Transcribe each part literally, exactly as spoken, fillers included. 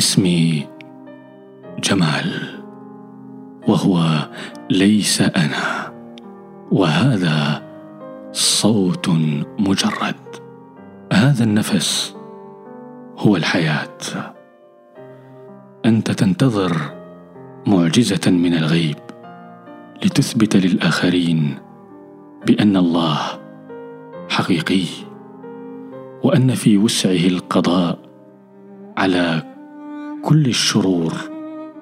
اسمي جمال، وهو ليس أنا، وهذا صوت مجرد. هذا النفس هو الحياة. أنت تنتظر معجزة من الغيب لتثبت للآخرين بأن الله حقيقي، وأن في وسعه القضاء على كل الشرور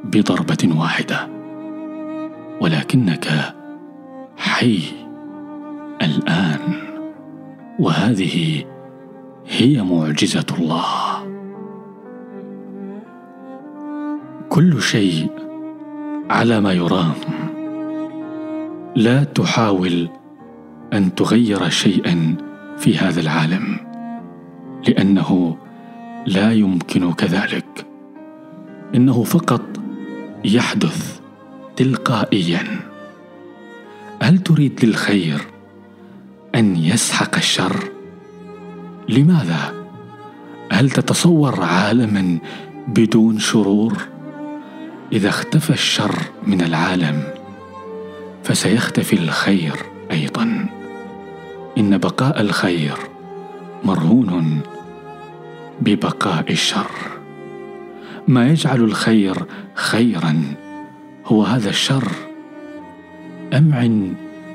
بضربة واحدة. ولكنك حي الآن، وهذه هي معجزة الله. كل شيء على ما يرام. لا تحاول أن تغير شيئا في هذا العالم، لأنه لا يمكنك ذلك. إنه فقط يحدث تلقائيا. هل تريد للخير أن يسحق الشر؟ لماذا؟ هل تتصور عالما بدون شرور؟ إذا اختفى الشر من العالم فسيختفي الخير أيضا. إن بقاء الخير مرهون ببقاء الشر. ما يجعل الخير خيرا هو هذا الشر. أمعن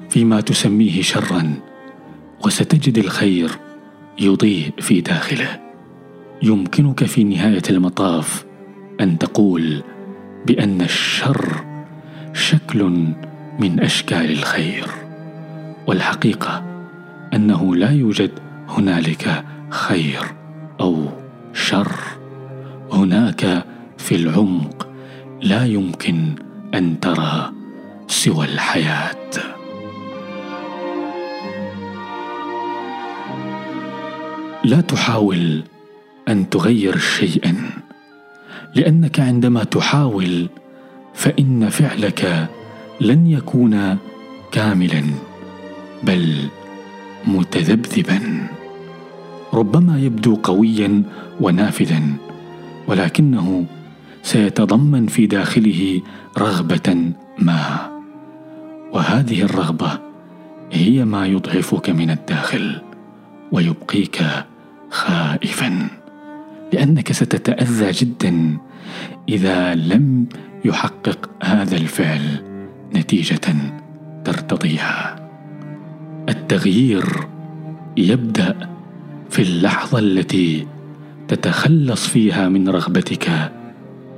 فيما تسميه شرا وستجد الخير يضيء في داخله. يمكنك في نهاية المطاف أن تقول بأن الشر شكل من أشكال الخير، والحقيقة أنه لا يوجد هنالك خير أو شر. هناك في العمق لا يمكن أن ترى سوى الحياة. لا تحاول أن تغير شيئا، لأنك عندما تحاول فإن فعلك لن يكون كاملا بل متذبذبا. ربما يبدو قويا ونافذا، ولكنه سيتضمن في داخله رغبة ما، وهذه الرغبة هي ما يضعفك من الداخل ويبقيك خائفا، لأنك ستتأذى جدا إذا لم يحقق هذا الفعل نتيجة ترتضيها. التغيير يبدأ في اللحظة التي تتخلص فيها من رغبتك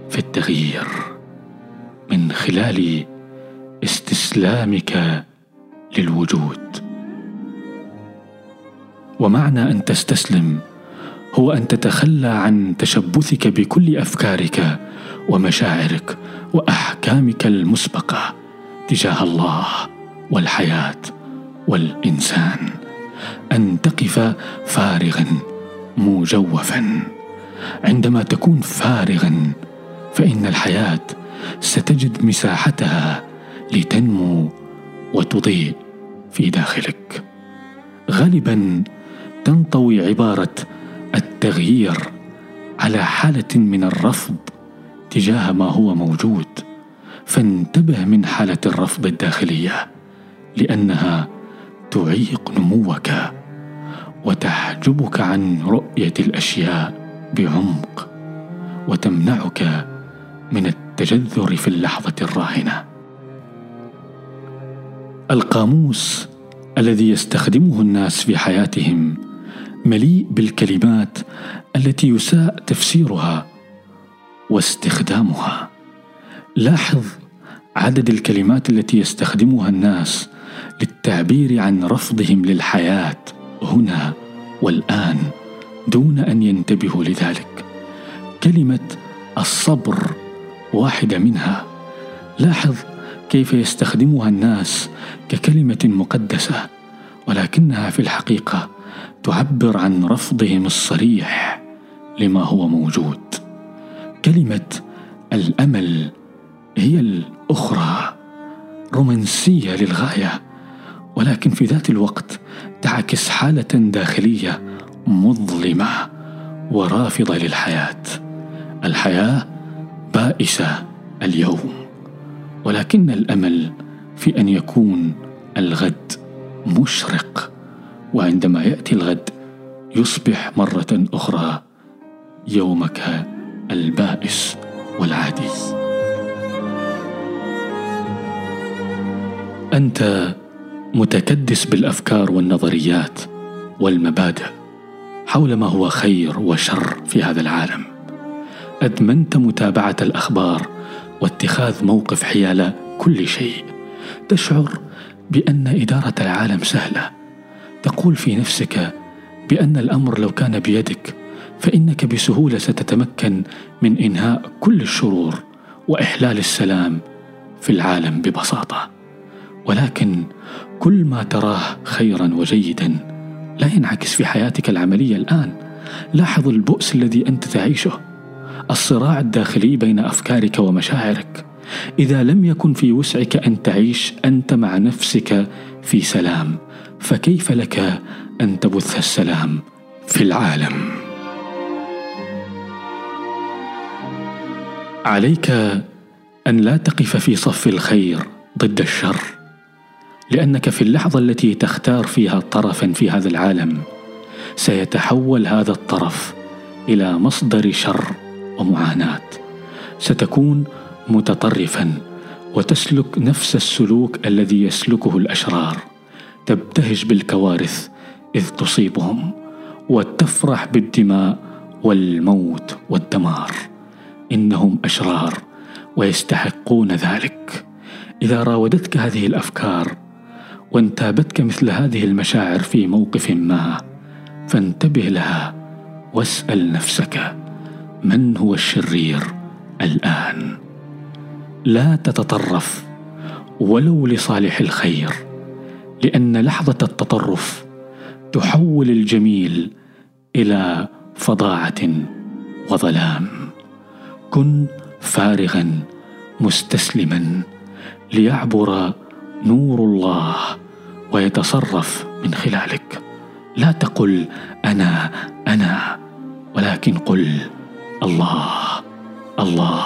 في التغيير، من خلال استسلامك للوجود. ومعنى أن تستسلم هو أن تتخلى عن تشبثك بكل أفكارك ومشاعرك وأحكامك المسبقة تجاه الله والحياة والإنسان. أن تقف فارغا مجوفا. عندما تكون فارغا فإن الحياة ستجد مساحتها لتنمو وتضيء في داخلك. غالبا تنطوي عبارة التغيير على حالة من الرفض تجاه ما هو موجود، فانتبه من حالة الرفض الداخلية، لأنها تعيق نموك وتحجبك عن رؤية الأشياء بعمق، وتمنعك من التجذر في اللحظة الراهنة. القاموس الذي يستخدمه الناس في حياتهم مليء بالكلمات التي يساء تفسيرها واستخدامها. لاحظ عدد الكلمات التي يستخدمها الناس للتعبير عن رفضهم للحياة هنا والآن دون أن ينتبهوا لذلك. كلمة الصبر واحدة منها. لاحظ كيف يستخدمها الناس ككلمة مقدسة، ولكنها في الحقيقة تعبر عن رفضهم الصريح لما هو موجود. كلمة الأمل هي الأخرى، رومانسية للغاية، ولكن في ذات الوقت تعكس حالة داخلية مظلمة ورافضة للحياة. الحياة بائسة اليوم، ولكن الأمل في أن يكون الغد مشرق، وعندما يأتي الغد يصبح مرة أخرى يومك البائس والعادي. أنت متكدس بالأفكار والنظريات والمبادئ حول ما هو خير وشر في هذا العالم. أدمنت متابعة الأخبار واتخاذ موقف حيال كل شيء. تشعر بأن إدارة العالم سهلة. تقول في نفسك بأن الأمر لو كان بيدك فإنك بسهولة ستتمكن من إنهاء كل الشرور وإحلال السلام في العالم ببساطة، ولكن كل ما تراه خيرا وجيدا لا ينعكس في حياتك العملية الآن. لاحظ البؤس الذي أنت تعيشه، الصراع الداخلي بين أفكارك ومشاعرك. إذا لم يكن في وسعك أن تعيش أنت مع نفسك في سلام، فكيف لك أن تبث السلام في العالم؟ عليك أن لا تقف في صف الخير ضد الشر، لأنك في اللحظة التي تختار فيها طرفا في هذا العالم سيتحول هذا الطرف إلى مصدر شر ومعاناة. ستكون متطرفا وتسلك نفس السلوك الذي يسلكه الأشرار، تبتهج بالكوارث إذ تصيبهم، وتفرح بالدماء والموت والدمار. إنهم أشرار ويستحقون ذلك. إذا راودتك هذه الأفكار وانتابتك مثل هذه المشاعر في موقف ما، فانتبه لها واسأل نفسك من هو الشرير الآن؟ لا تتطرف ولو لصالح الخير، لأن لحظة التطرف تحول الجميل إلى فظاعة وظلام. كن فارغا مستسلما ليعبر نور الله ويتصرف من خلالك. لا تقل أنا أنا، ولكن قل الله الله.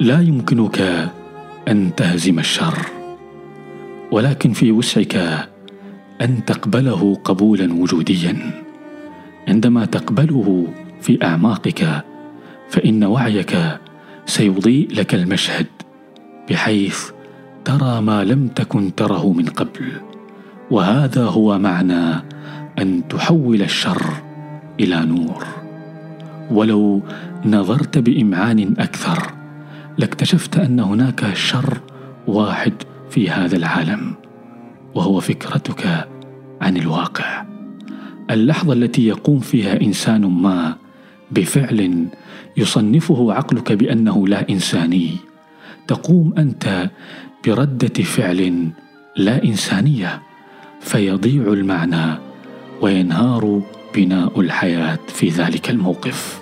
لا يمكنك أن تهزم الشر، ولكن في وسعك أن تقبله قبولا وجوديا. عندما تقبله في أعماقك فإن وعيك سيضيء لك المشهد بحيث ترى ما لم تكن تره من قبل، وهذا هو معنى أن تحول الشر إلى نور. ولو نظرت بإمعان أكثر لاكتشفت أن هناك شر واحد في هذا العالم، وهو فكرتك عن الواقع. اللحظة التي يقوم فيها إنسان ما بفعل يصنفه عقلك بأنه لا إنساني، تقوم أنت بردة فعل لا إنسانية، فيضيع المعنى وينهار بناء الحياة في ذلك الموقف.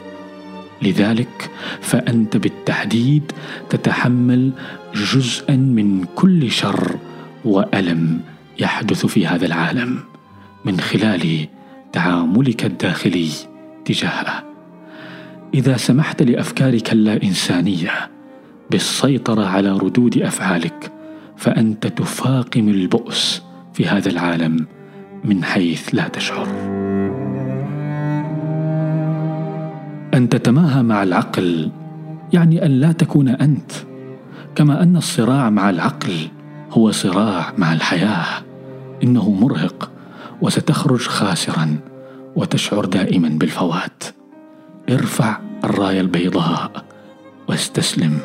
لذلك فأنت بالتحديد تتحمل جزءا من كل شر وألم يحدث في هذا العالم من خلال تعاملك الداخلي تجاهه. إذا سمحت لأفكارك اللا إنسانية بالسيطرة على ردود أفعالك، فأنت تفاقم البؤس في هذا العالم من حيث لا تشعر. أن تتماهى مع العقل يعني أن لا تكون أنت. كما أن الصراع مع العقل هو صراع مع الحياة، إنه مرهق وستخرج خاسرا وتشعر دائما بالفوات. ارفع الراية البيضاء واستسلم،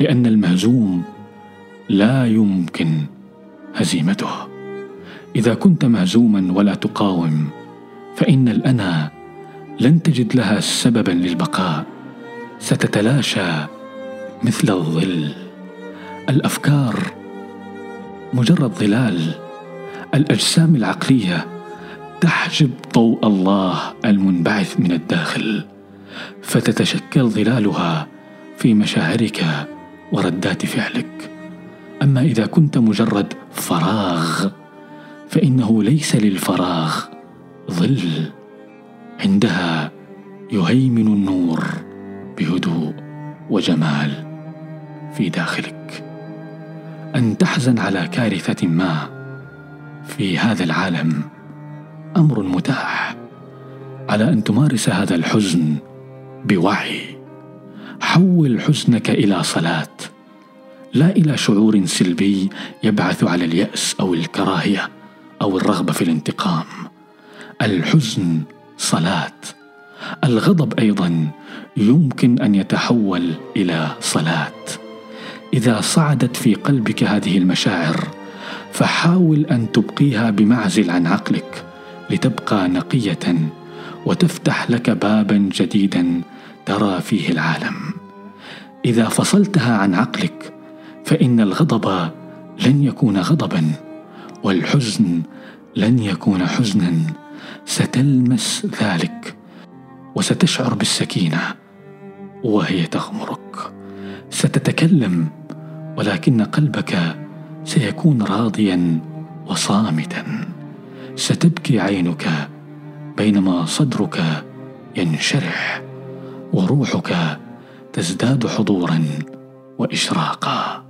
لأن المهزوم لا يمكن هزيمته. إذا كنت مهزوما ولا تقاوم فإن الأنا لن تجد لها سببا للبقاء، ستتلاشى مثل الظل. الأفكار مجرد ظلال، الأجسام العقلية تحجب ضوء الله المنبعث من الداخل، فتتشكل ظلالها في مشاعرك وردات فعلك. أما إذا كنت مجرد فراغ فإنه ليس للفراغ ظل، عندها يهيمن النور بهدوء وجمال في داخلك. أن تحزن على كارثة ما في هذا العالم أمر متاح، على أن تمارس هذا الحزن بوعي. حول حزنك إلى صلاة، لا إلى شعور سلبي يبعث على اليأس أو الكراهية أو الرغبة في الانتقام. الحزن صلاة. الغضب أيضا يمكن أن يتحول إلى صلاة. إذا صعدت في قلبك هذه المشاعر فحاول أن تبقيها بمعزل عن عقلك لتبقى نقية وتفتح لك بابا جديدا ترى فيه العالم. إذا فصلتها عن عقلك فإن الغضب لن يكون غضبا، والحزن لن يكون حزنا، ستلمس ذلك وستشعر بالسكينة وهي تغمرك. ستتكلم ولكن قلبك سيكون راضيا وصامتا. ستبكي عينك بينما صدرك ينشرح وروحك تزداد حضورا وإشراقا.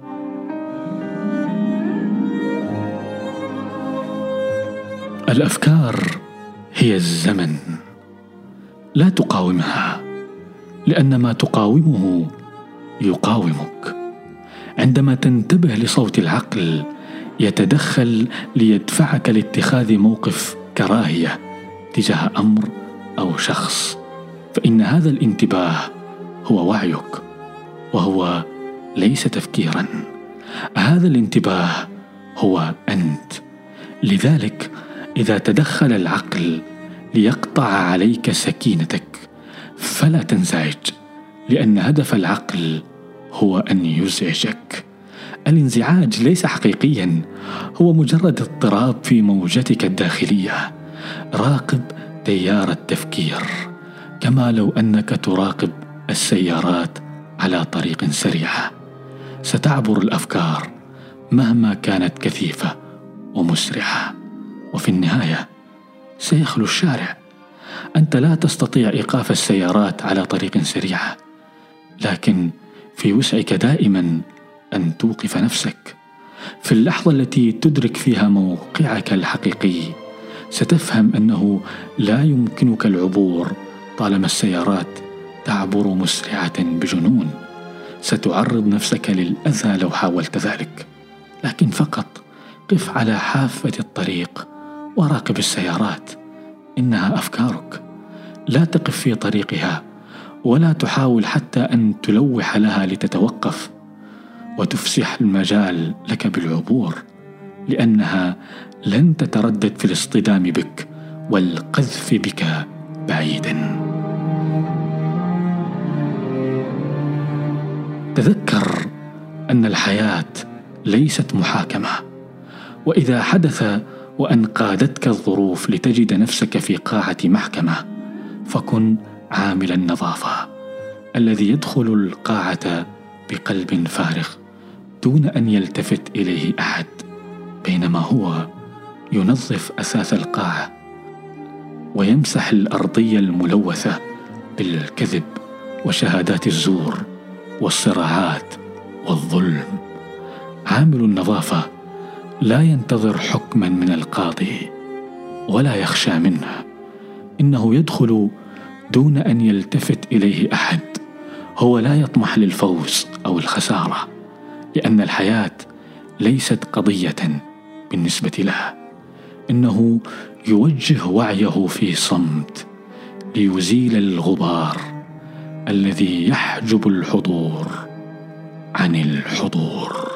الأفكار هي الزمن، لا تقاومها، لأن ما تقاومه يقاومك. عندما تنتبه لصوت العقل يتدخل ليدفعك لاتخاذ موقف كراهية تجاه أمر أو شخص، فإن هذا الانتباه هو وعيك، وهو ليس تفكيرا. هذا الانتباه هو أنت. لذلك إذا تدخل العقل ليقطع عليك سكينتك فلا تنزعج، لأن هدف العقل هو أن يزعجك. الانزعاج ليس حقيقيا، هو مجرد اضطراب في موجتك الداخلية. راقب تيار التفكير كما لو أنك تراقب السيارات على طريق سريع. ستعبر الأفكار مهما كانت كثيفة ومسرعة، وفي النهاية سيخلو الشارع. أنت لا تستطيع إيقاف السيارات على طريق سريع، لكن في وسعك دائما أن توقف نفسك. في اللحظة التي تدرك فيها موقعك الحقيقي ستفهم أنه لا يمكنك العبور طالما السيارات تعبر مسرعة بجنون. ستعرض نفسك للأذى لو حاولت ذلك، لكن فقط قف على حافة الطريق وراقب السيارات. إنها أفكارك، لا تقف في طريقها ولا تحاول حتى أن تلوح لها لتتوقف وتفسح المجال لك بالعبور، لأنها لن تتردد في الاصطدام بك والقذف بك بعيدا. تذكر أن الحياة ليست محاكمة، وإذا حدث وأن قادتك الظروف لتجد نفسك في قاعة محكمة فكن عامل النظافة الذي يدخل القاعة بقلب فارغ دون أن يلتفت إليه أحد، بينما هو ينظف أساس القاعة ويمسح الأرضية الملوثة بالكذب وشهادات الزور والصراعات والظلم. عامل النظافة لا ينتظر حكما من القاضي ولا يخشى منه، إنه يدخل دون أن يلتفت إليه أحد. هو لا يطمح للفوز أو الخسارة، لأن الحياة ليست قضية بالنسبة له. إنه يوجه وعيه في صمت ليزيل الغبار الذي يحجب الحضور عن الحضور.